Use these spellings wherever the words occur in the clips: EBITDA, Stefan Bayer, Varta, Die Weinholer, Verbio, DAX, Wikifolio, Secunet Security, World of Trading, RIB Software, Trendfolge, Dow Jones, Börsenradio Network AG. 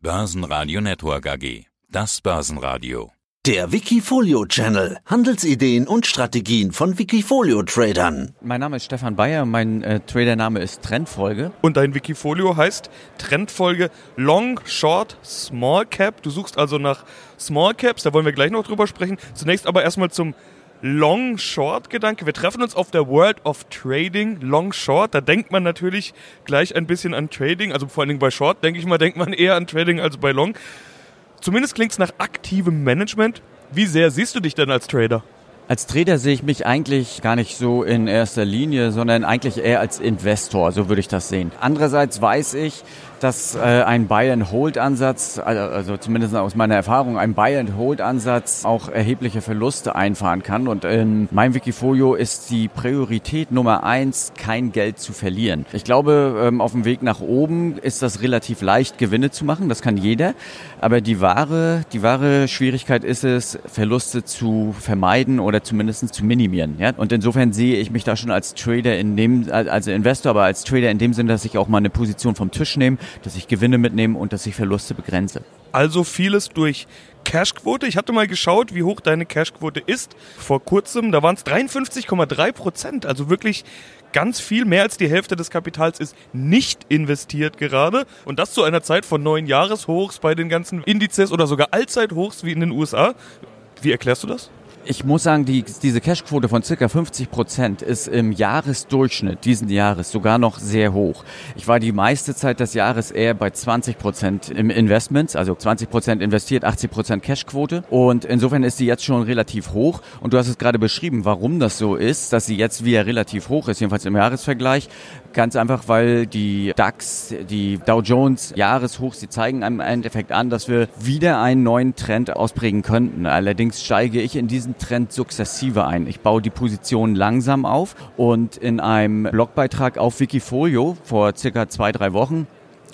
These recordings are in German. Börsenradio Network AG. Das Börsenradio. Der Wikifolio-Channel. Handelsideen und Strategien von Wikifolio-Tradern. Mein Name ist Stefan Bayer, mein Tradername ist Trendfolge. Und dein Wikifolio heißt Trendfolge Long, Short, Small Cap. Du suchst also nach Small Caps, da wollen wir gleich noch drüber sprechen. Zunächst aber erstmal zum Long-Short-Gedanke. Wir treffen uns auf der World of Trading, Long-Short. Da denkt man natürlich gleich ein bisschen an Trading. Also vor allen Dingen bei Short, denke ich mal, denkt man eher an Trading als bei Long. Zumindest klingt es nach aktivem Management. Wie sehr siehst du dich denn als Trader? Als Trader sehe ich mich eigentlich gar nicht so in erster Linie, sondern eigentlich eher als Investor, so würde ich das sehen. Andererseits weiß ich, dass ein Buy-and-Hold-Ansatz, also zumindest aus meiner Erfahrung, ein Buy-and-Hold-Ansatz auch erhebliche Verluste einfahren kann. Und in meinem Wikifolio ist die Priorität Nummer 1, kein Geld zu verlieren. Ich glaube, auf dem Weg nach oben ist das relativ leicht, Gewinne zu machen, das kann jeder. Aber die wahre Schwierigkeit ist es, Verluste zu vermeiden oder zumindest zu minimieren. Ja? Und insofern sehe ich mich da schon als Trader als Trader in dem Sinne, dass ich auch mal eine Position vom Tisch nehme, dass ich Gewinne mitnehme und dass ich Verluste begrenze. Also vieles durch Cashquote. Ich hatte mal geschaut, wie hoch deine Cashquote ist. Vor kurzem, da waren es 53,3%. Also wirklich ganz viel, mehr als die Hälfte des Kapitals ist nicht investiert gerade. Und das zu einer Zeit von neuen Jahreshochs bei den ganzen Indizes oder sogar Allzeithochs wie in den USA. Wie erklärst du das? Ich muss sagen, diese Cashquote von ca. 50% ist im Jahresdurchschnitt diesen Jahres sogar noch sehr hoch. Ich war die meiste Zeit des Jahres eher bei 20% im Investments, also 20% investiert, 80% Cashquote. Und insofern ist sie jetzt schon relativ hoch. Und du hast es gerade beschrieben, warum das so ist, dass sie jetzt wieder relativ hoch ist, jedenfalls im Jahresvergleich. Ganz einfach, weil die DAX, die Dow Jones Jahreshochs, die zeigen einem im Endeffekt an, dass wir wieder einen neuen Trend ausprägen könnten. Allerdings steige ich in diesen Trend sukzessive ein. Ich baue die Position langsam auf und in einem Blogbeitrag auf Wikifolio vor circa 2-3 Wochen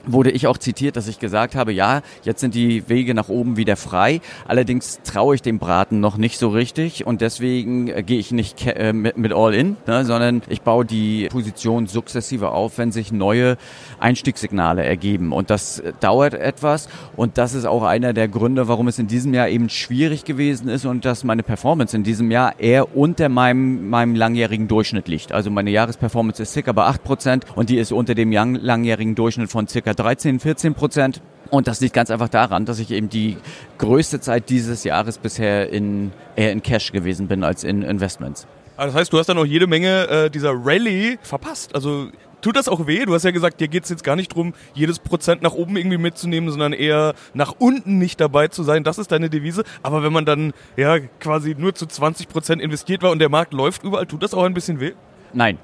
wurde ich auch zitiert, dass ich gesagt habe, ja, jetzt sind die Wege nach oben wieder frei. Allerdings traue ich dem Braten noch nicht so richtig und deswegen gehe ich nicht mit All in, ne, sondern ich baue die Position sukzessive auf, wenn sich neue Einstiegssignale ergeben. Und das dauert etwas und das ist auch einer der Gründe, warum es in diesem Jahr eben schwierig gewesen ist und dass meine Performance in diesem Jahr eher unter meinem langjährigen Durchschnitt liegt. Also meine Jahresperformance ist circa bei 8% und die ist unter dem langjährigen Durchschnitt von circa 13-14%. Und das liegt ganz einfach daran, dass ich eben die größte Zeit dieses Jahres bisher eher in Cash gewesen bin als in Investments. Also das heißt, du hast dann auch jede Menge dieser Rallye verpasst. Also tut das auch weh? Du hast ja gesagt, dir geht es jetzt gar nicht darum, jedes Prozent nach oben irgendwie mitzunehmen, sondern eher nach unten nicht dabei zu sein. Das ist deine Devise. Aber wenn man dann ja quasi nur zu 20% investiert war und der Markt läuft überall, tut das auch ein bisschen weh? Nein.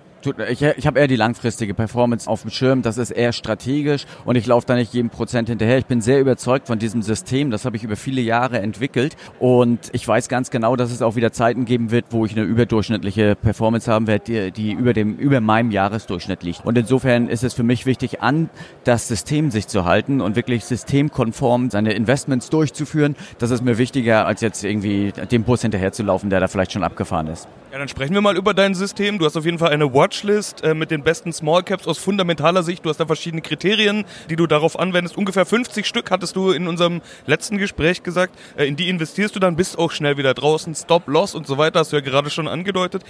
Ich habe eher die langfristige Performance auf dem Schirm, das ist eher strategisch und ich laufe da nicht jedem Prozent hinterher. Ich bin sehr überzeugt von diesem System, das habe ich über viele Jahre entwickelt und ich weiß ganz genau, dass es auch wieder Zeiten geben wird, wo ich eine überdurchschnittliche Performance haben werde, die über meinem Jahresdurchschnitt liegt. Und insofern ist es für mich wichtig, an das System sich zu halten und wirklich systemkonform seine Investments durchzuführen. Das ist mir wichtiger, als jetzt irgendwie dem Bus hinterherzulaufen, der da vielleicht schon abgefahren ist. Ja, dann sprechen wir mal über dein System. Du hast auf jeden Fall eine Watchlist mit den besten Small Caps aus fundamentaler Sicht. Du hast da verschiedene Kriterien, die du darauf anwendest. Ungefähr 50 Stück hattest du in unserem letzten Gespräch gesagt. In die investierst du dann, bist auch schnell wieder draußen. Stop, Loss und so weiter, hast du ja gerade schon angedeutet.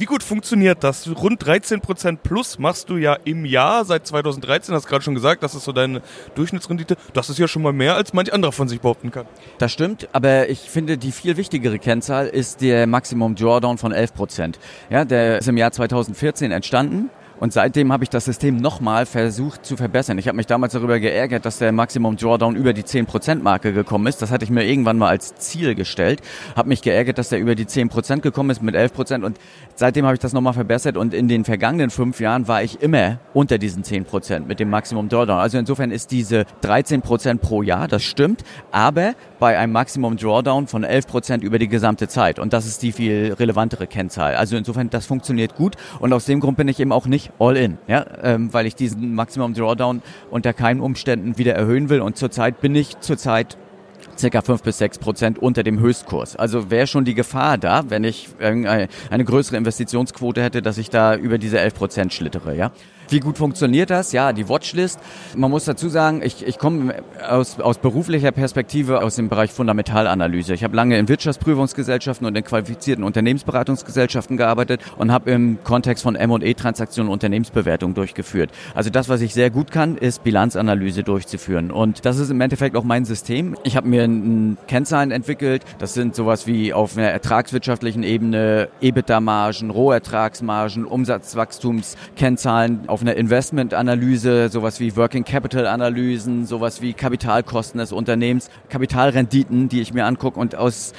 Wie gut funktioniert das? Rund 13% plus machst du ja im Jahr seit 2013, hast gerade schon gesagt, das ist so deine Durchschnittsrendite. Das ist ja schon mal mehr, als manch anderer von sich behaupten kann. Das stimmt, aber ich finde, die viel wichtigere Kennzahl ist der Maximum Drawdown von 11%. Ja, der ist im Jahr 2014 entstanden. Und seitdem habe ich das System nochmal versucht zu verbessern. Ich habe mich damals darüber geärgert, dass der Maximum Drawdown über die 10%-Marke gekommen ist. Das hatte ich mir irgendwann mal als Ziel gestellt. Habe mich geärgert, dass der über die 10% gekommen ist mit 11%. Und seitdem habe ich das nochmal verbessert. Und in den vergangenen 5 Jahren war ich immer unter diesen 10% mit dem Maximum Drawdown. Also insofern ist diese 13% pro Jahr, das stimmt. Aber bei einem Maximum Drawdown von 11% über die gesamte Zeit. Und das ist die viel relevantere Kennzahl. Also insofern, das funktioniert gut. Und aus dem Grund bin ich eben auch nicht all in, ja, weil ich diesen Maximum Drawdown unter keinen Umständen wieder erhöhen will und zurzeit bin ich ca. 5-6% unter dem Höchstkurs. Also wäre schon die Gefahr da, wenn ich eine größere Investitionsquote hätte, dass ich da über diese 11% schlittere, ja. Wie gut funktioniert das? Ja, die Watchlist. Man muss dazu sagen, ich komme aus beruflicher Perspektive aus dem Bereich Fundamentalanalyse. Ich habe lange in Wirtschaftsprüfungsgesellschaften und in qualifizierten Unternehmensberatungsgesellschaften gearbeitet und habe im Kontext von M&E-Transaktionen Unternehmensbewertungen durchgeführt. Also das, was ich sehr gut kann, ist Bilanzanalyse durchzuführen. Und das ist im Endeffekt auch mein System. Ich habe mir Kennzahlen entwickelt. Das sind sowas wie auf einer ertragswirtschaftlichen Ebene EBITDA-Margen, Rohertragsmargen, Umsatzwachstumskennzahlen, auf einer Investmentanalyse, sowas wie Working Capital Analysen, sowas wie Kapitalkosten des Unternehmens, Kapitalrenditen, die ich mir angucke, und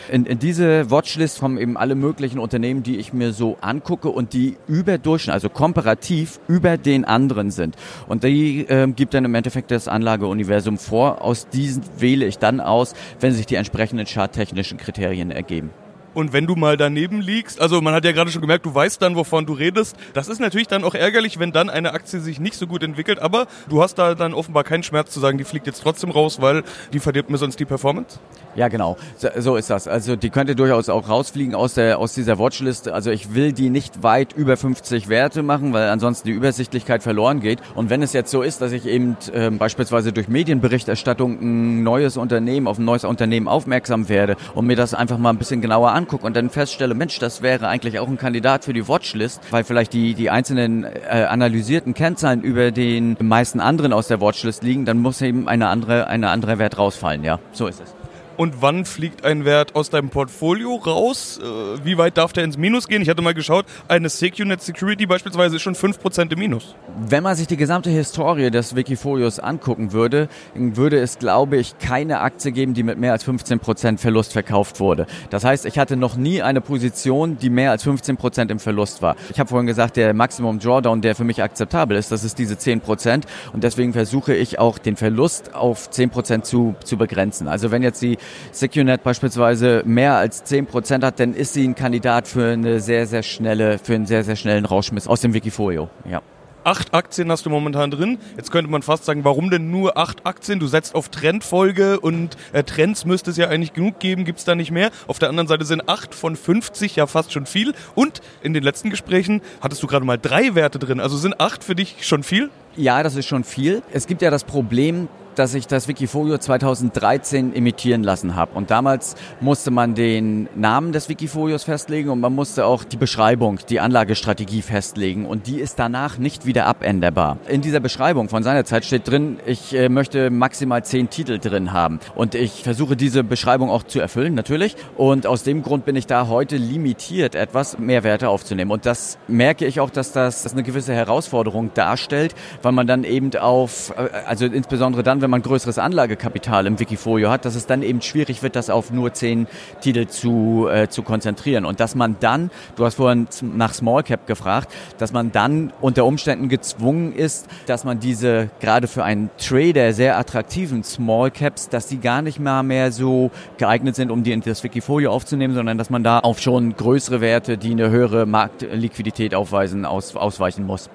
in diese Watchlist kommen eben alle möglichen Unternehmen, die ich mir so angucke und die überdurchschnittlich, also komparativ über den anderen sind. Und die gibt dann im Endeffekt das Anlageuniversum vor. Aus diesen wähle ich dann aus, wenn sich die entsprechenden charttechnischen Kriterien ergeben. Und wenn du mal daneben liegst, also man hat ja gerade schon gemerkt, du weißt dann, wovon du redest. Das ist natürlich dann auch ärgerlich, wenn dann eine Aktie sich nicht so gut entwickelt, aber du hast da dann offenbar keinen Schmerz zu sagen, die fliegt jetzt trotzdem raus, weil die verdirbt mir sonst die Performance? Ja, genau. So ist das. Also die könnte durchaus auch rausfliegen aus dieser Watchlist. Also ich will die nicht weit über 50 Werte machen, weil ansonsten die Übersichtlichkeit verloren geht. Und wenn es jetzt so ist, dass ich eben beispielsweise durch Medienberichterstattung auf ein neues Unternehmen aufmerksam werde und mir das einfach mal ein bisschen genauer angucke und dann feststelle, Mensch, das wäre eigentlich auch ein Kandidat für die Watchlist, weil vielleicht die einzelnen analysierten Kennzahlen über den meisten anderen aus der Watchlist liegen, dann muss eben eine andere Wert rausfallen. Ja, so ist es. Und wann fliegt ein Wert aus deinem Portfolio raus? Wie weit darf der ins Minus gehen? Ich hatte mal geschaut, eine Secunet Security beispielsweise ist schon 5% im Minus. Wenn man sich die gesamte Historie des Wikifolios angucken würde, würde es, glaube ich, keine Aktie geben, die mit mehr als 15% Verlust verkauft wurde. Das heißt, ich hatte noch nie eine Position, die mehr als 15% im Verlust war. Ich habe vorhin gesagt, der Maximum Drawdown, der für mich akzeptabel ist, das ist diese 10%. Und deswegen versuche ich auch, den Verlust auf 10% zu begrenzen. Also wenn jetzt die Secunet beispielsweise mehr als 10% hat, dann ist sie ein Kandidat für einen sehr, sehr schnellen Rauschmiss aus dem Wikifolio. Ja. 8 Aktien hast du momentan drin. Jetzt könnte man fast sagen, warum denn nur 8 Aktien? Du setzt auf Trendfolge und Trends müsste es ja eigentlich genug geben, gibt es da nicht mehr. Auf der anderen Seite sind 8 von 50 ja fast schon viel. Und in den letzten Gesprächen hattest du gerade mal 3 Werte drin. Also sind 8 für dich schon viel? Ja, das ist schon viel. Es gibt ja das Problem, dass ich das Wikifolio 2013 imitieren lassen habe. Und damals musste man den Namen des Wikifolios festlegen und man musste auch die Beschreibung, die Anlagestrategie festlegen. Und die ist danach nicht wieder abänderbar. In dieser Beschreibung von seiner Zeit steht drin, ich möchte maximal 10 Titel drin haben. Und ich versuche diese Beschreibung auch zu erfüllen, natürlich. Und aus dem Grund bin ich da heute limitiert, etwas mehr Werte aufzunehmen. Und das merke ich auch, dass das eine gewisse Herausforderung darstellt, weil man dann eben also insbesondere dann, wenn man größeres Anlagekapital im Wikifolio hat, dass es dann eben schwierig wird, das auf nur 10 Titel zu konzentrieren. Und dass man dann, du hast vorhin nach Small Cap gefragt, dass man dann unter Umständen gezwungen ist, dass man diese gerade für einen Trader sehr attraktiven Small Caps, dass die gar nicht mehr so geeignet sind, um die in das Wikifolio aufzunehmen, sondern dass man da auf schon größere Werte, die eine höhere Marktliquidität aufweisen, ausweichen muss.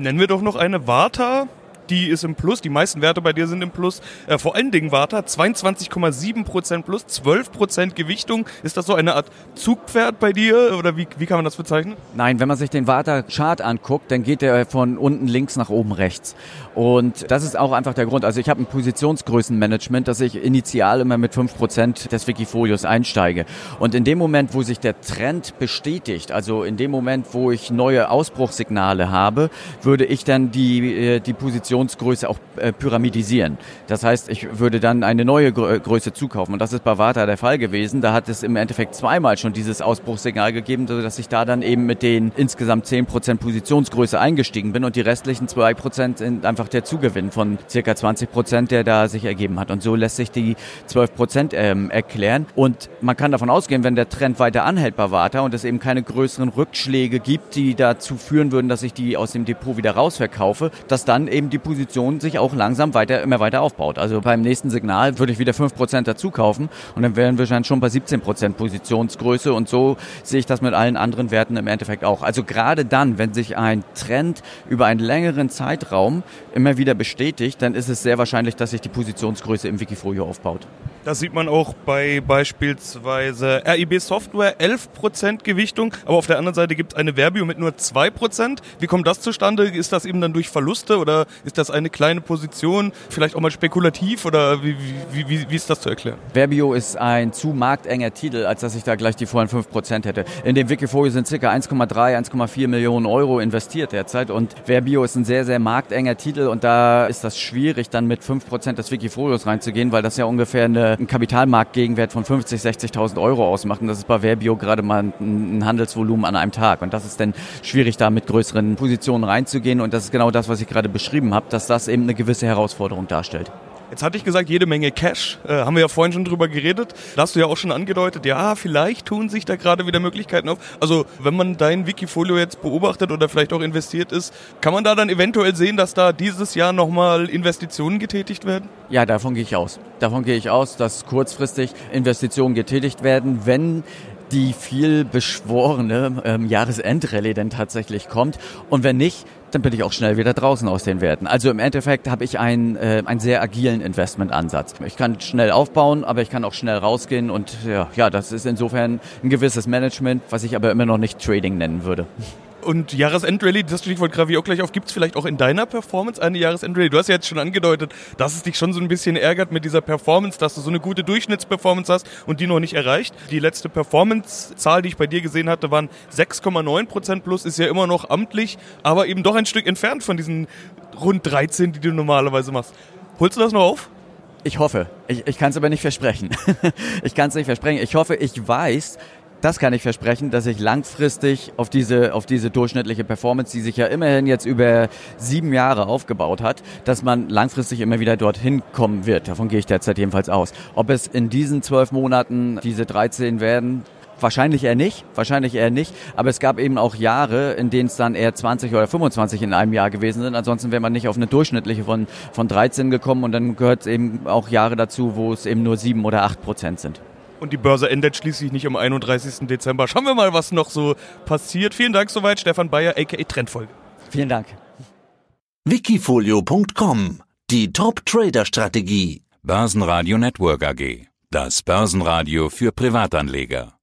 Nennen wir doch noch eine Varta. Die ist im Plus, die meisten Werte bei dir sind im Plus. Vor allen Dingen Varta, 22,7% plus, 12% Gewichtung. Ist das so eine Art Zugpferd bei dir oder wie kann man das bezeichnen? Nein, wenn man sich den Varta-Chart anguckt, dann geht der von unten links nach oben rechts. Und das ist auch einfach der Grund. Also ich habe ein Positionsgrößenmanagement, dass ich initial immer mit 5% des Wikifolios einsteige. Und in dem Moment, wo sich der Trend bestätigt, also in dem Moment, wo ich neue Ausbruchssignale habe, würde ich dann die Positionsgröße auch pyramidisieren. Das heißt, ich würde dann eine neue Größe zukaufen. Und das ist bei Varta der Fall gewesen. Da hat es im Endeffekt zweimal schon dieses Ausbruchssignal gegeben, sodass ich da dann eben mit den insgesamt 10% Positionsgröße eingestiegen bin und die restlichen 2% sind einfach der Zugewinn von ca. 20%, der da sich ergeben hat. Und so lässt sich die 12% erklären. Und man kann davon ausgehen, wenn der Trend weiter anhält bei Varta und es eben keine größeren Rückschläge gibt, die dazu führen würden, dass ich die aus dem Depot wieder rausverkaufe, dass dann eben die Position sich auch langsam immer weiter aufbaut. Also beim nächsten Signal würde ich wieder 5% dazu kaufen und dann wären wir schon bei 17% Positionsgröße und so sehe ich das mit allen anderen Werten im Endeffekt auch. Also gerade dann, wenn sich ein Trend über einen längeren Zeitraum immer wieder bestätigt, dann ist es sehr wahrscheinlich, dass sich die Positionsgröße im Wikifolio aufbaut. Das sieht man auch bei beispielsweise RIB Software, 11% Gewichtung, aber auf der anderen Seite gibt es eine Verbio mit nur 2%. Wie kommt das zustande? Ist das eben dann durch Verluste oder ist das eine kleine Position, vielleicht auch mal spekulativ oder wie ist das zu erklären? Verbio ist ein zu marktenger Titel, als dass ich da gleich die vollen 5% hätte. In dem Wikifolio sind ca. 1,4 Millionen Euro investiert derzeit und Verbio ist ein sehr, sehr marktenger Titel und da ist das schwierig, dann mit 5% des Wikifolios reinzugehen, weil das ja ungefähr einen Kapitalmarktgegenwert von 50.000, 60.000 Euro ausmacht. Und das ist bei Verbio gerade mal ein Handelsvolumen an einem Tag. Und das ist dann schwierig, da mit größeren Positionen reinzugehen. Und das ist genau das, was ich gerade beschrieben habe, dass das eben eine gewisse Herausforderung darstellt. Jetzt hatte ich gesagt, jede Menge Cash, haben wir ja vorhin schon drüber geredet. Da hast du ja auch schon angedeutet, ja, vielleicht tun sich da gerade wieder Möglichkeiten auf. Also wenn man dein Wikifolio jetzt beobachtet oder vielleicht auch investiert ist, kann man da dann eventuell sehen, dass da dieses Jahr nochmal Investitionen getätigt werden? Ja, davon gehe ich aus. Davon gehe ich aus, dass kurzfristig Investitionen getätigt werden, wenn die viel beschworene Jahresendrallye denn tatsächlich kommt. Und wenn nicht, dann bin ich auch schnell wieder draußen aus den Werten. Also im Endeffekt habe ich einen sehr agilen Investmentansatz. Ich kann schnell aufbauen, aber ich kann auch schnell rausgehen und ja, das ist insofern ein gewisses Management, was ich aber immer noch nicht Trading nennen würde. Und Jahresendrallye, das Stichwort greife ich auch gleich auf, gibt es vielleicht auch in deiner Performance eine Jahresendrallye? Du hast ja jetzt schon angedeutet, dass es dich schon so ein bisschen ärgert mit dieser Performance, dass du so eine gute Durchschnittsperformance hast und die noch nicht erreicht. Die letzte Performance-Zahl, die ich bei dir gesehen hatte, waren 6,9% plus, ist ja immer noch amtlich, aber eben doch ein Stück entfernt von diesen rund 13, die du normalerweise machst. Holst du das noch auf? Ich hoffe. Ich kann es aber nicht versprechen. Ich hoffe, ich weiß... Das kann ich versprechen, dass ich langfristig auf diese durchschnittliche Performance, die sich ja immerhin jetzt über 7 Jahre aufgebaut hat, dass man langfristig immer wieder dorthin kommen wird. Davon gehe ich derzeit jedenfalls aus. Ob es in diesen 12 Monaten diese 13 werden, wahrscheinlich eher nicht. Aber es gab eben auch Jahre, in denen es dann eher 20 oder 25 in einem Jahr gewesen sind. Ansonsten wäre man nicht auf eine durchschnittliche von 13 gekommen. Und dann gehört es eben auch Jahre dazu, wo es eben nur 7 oder 8% sind. Und die Börse endet schließlich nicht am 31. Dezember. Schauen wir mal, was noch so passiert. Vielen Dank soweit, Stefan Bayer, a.k.a. Trendfolge. Vielen Dank. Wikifolio.com, die Top-Trader-Strategie. Börsenradio Network AG, das Börsenradio für Privatanleger.